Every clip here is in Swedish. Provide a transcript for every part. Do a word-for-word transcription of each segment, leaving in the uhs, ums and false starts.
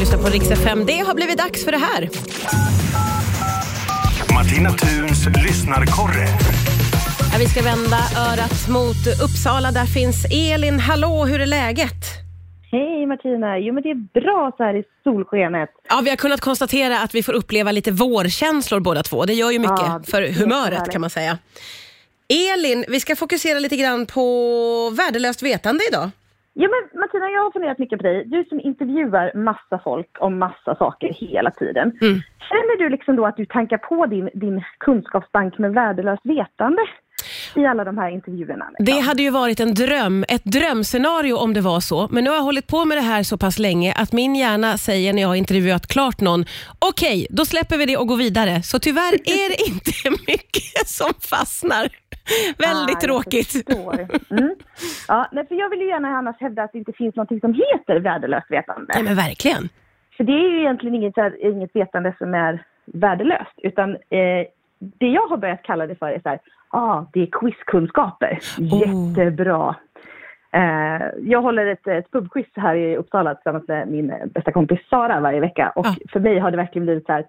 lyssnar på Riksfm. Det har blivit dags för det här. Martina Thuns lyssnarkorre. Ja, vi ska vända örat mot Uppsala. Där finns Elin. Hallå, hur är läget? Hej Martina. Jo, men det är bra så här i solskenet. Ja, vi har kunnat konstatera att vi får uppleva lite vårkänslor båda två. Det gör ju mycket ja, för humöret kan man säga. Elin, vi ska fokusera lite grann på värdelöst vetande idag. Ja, men Martina, jag har funderat mycket på dig. Du som intervjuar massa folk om massa saker hela tiden. Mm. Känner du liksom då att du tankar på din, din kunskapsbank med värdelöst vetande i alla de här intervjuerna? Liksom? Det hade ju varit en dröm, ett drömscenario om det var så. Men nu har jag hållit på med det här så pass länge att min hjärna säger när jag har intervjuat klart någon, okej, okay, då släpper vi det och går vidare. Så tyvärr är det inte mycket som fastnar. Väldigt ah, tråkigt. Mm. Ja, för jag vill ju gärna annars hävda att det inte finns någonting som heter värdelöst vetande. Nej, men verkligen. För det är ju egentligen inget, inget vetande som är värdelöst. Utan eh, det jag har börjat kalla det för är så här, ja, ah, det är quizkunskaper. Oh. Jättebra. Eh, jag håller ett, ett pubquiz här i Uppsala tillsammans med min bästa kompis Sara varje vecka. Och ah. för mig har det verkligen blivit så här,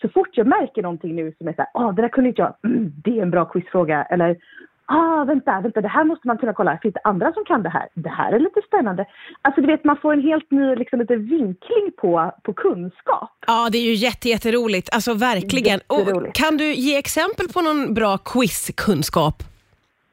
så fort jag märker någonting nu som är så här, ah, det där kunde inte jag, mm, det är en bra quizfråga. Eller, ah, vänta, vänta, det här måste man kunna kolla. Finns det andra som kan det här? Det här är lite spännande. Alltså du vet, man får en helt ny liksom, lite vinkling på, på kunskap. Ja, det är ju jätte, jätteroligt. Alltså verkligen. Och, kan du ge exempel på någon bra quizkunskap?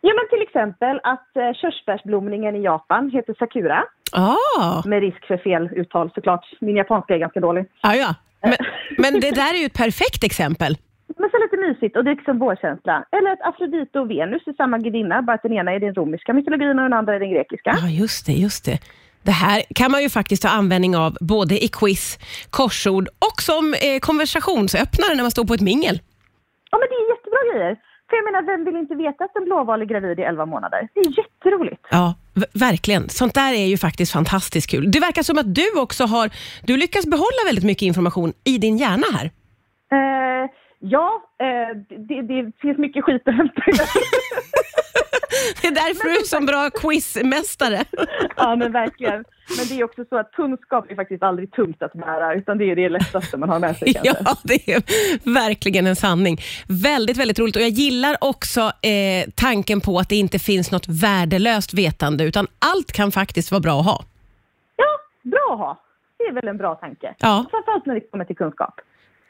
Ja, men till exempel att eh, körsbärsblomningen i Japan heter Sakura. Ah. Med risk för fel uttal såklart. Min japanska är ganska dålig. Ah, ja. Men, men det där är ju ett perfekt exempel. Men så lite mysigt, och det är liksom vår känsla. Eller att Afrodite och Venus är samma gudinna, bara att den ena är den romerska mytologin och den andra är den grekiska. Ja, just det, just det. Det här kan man ju faktiskt ta användning av både i quiz, korsord och som eh, konversationsöppnare när man står på ett mingel. Ja, men det är jättebra grejer. För jag menar, vem vill inte veta att en blåval är gravid i elva månader? Det är jätteroligt. Ja, v- verkligen. Sånt där är ju faktiskt fantastiskt kul. Det verkar som att du också har, du lyckas behålla väldigt mycket information i din hjärna här. Eh, ja, eh, det, det finns mycket skit att hämta. Det är därför du är som bra quizmästare. Ja, men verkligen. Men det är också så att kunskap är faktiskt aldrig tungt att bära, utan det är det lättaste man har med sig. Kanske. Ja, det är verkligen en sanning. Väldigt, väldigt roligt. Och jag gillar också eh, tanken på att det inte finns något värdelöst vetande, utan allt kan faktiskt vara bra att ha. Ja, bra att ha. Det är väl en bra tanke. Ja. Framförallt när det kommer till kunskap.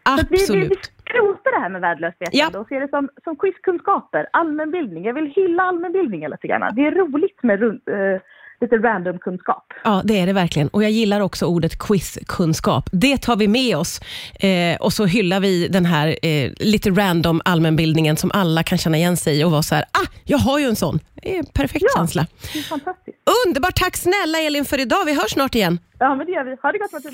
Absolut. Så vi, vi, vi skrotar det här med värdelöshet ja. och ser det som, som quizkunskaper, allmänbildning. Jag vill hylla allmänbildning lite grann. Det är roligt med rund, eh, lite random kunskap. Ja, det är det verkligen. Och jag gillar också ordet quizkunskap. Det tar vi med oss eh, och så hyllar vi den här eh, lite random allmänbildningen som alla kan känna igen sig i och vara så här, ah, jag har ju en sån. Det är en perfekt ja, känsla. Det är fantastiskt. Underbart, tack snälla Elin för idag. Vi hörs snart igen. Ja, men det gör vi. Ha det gott.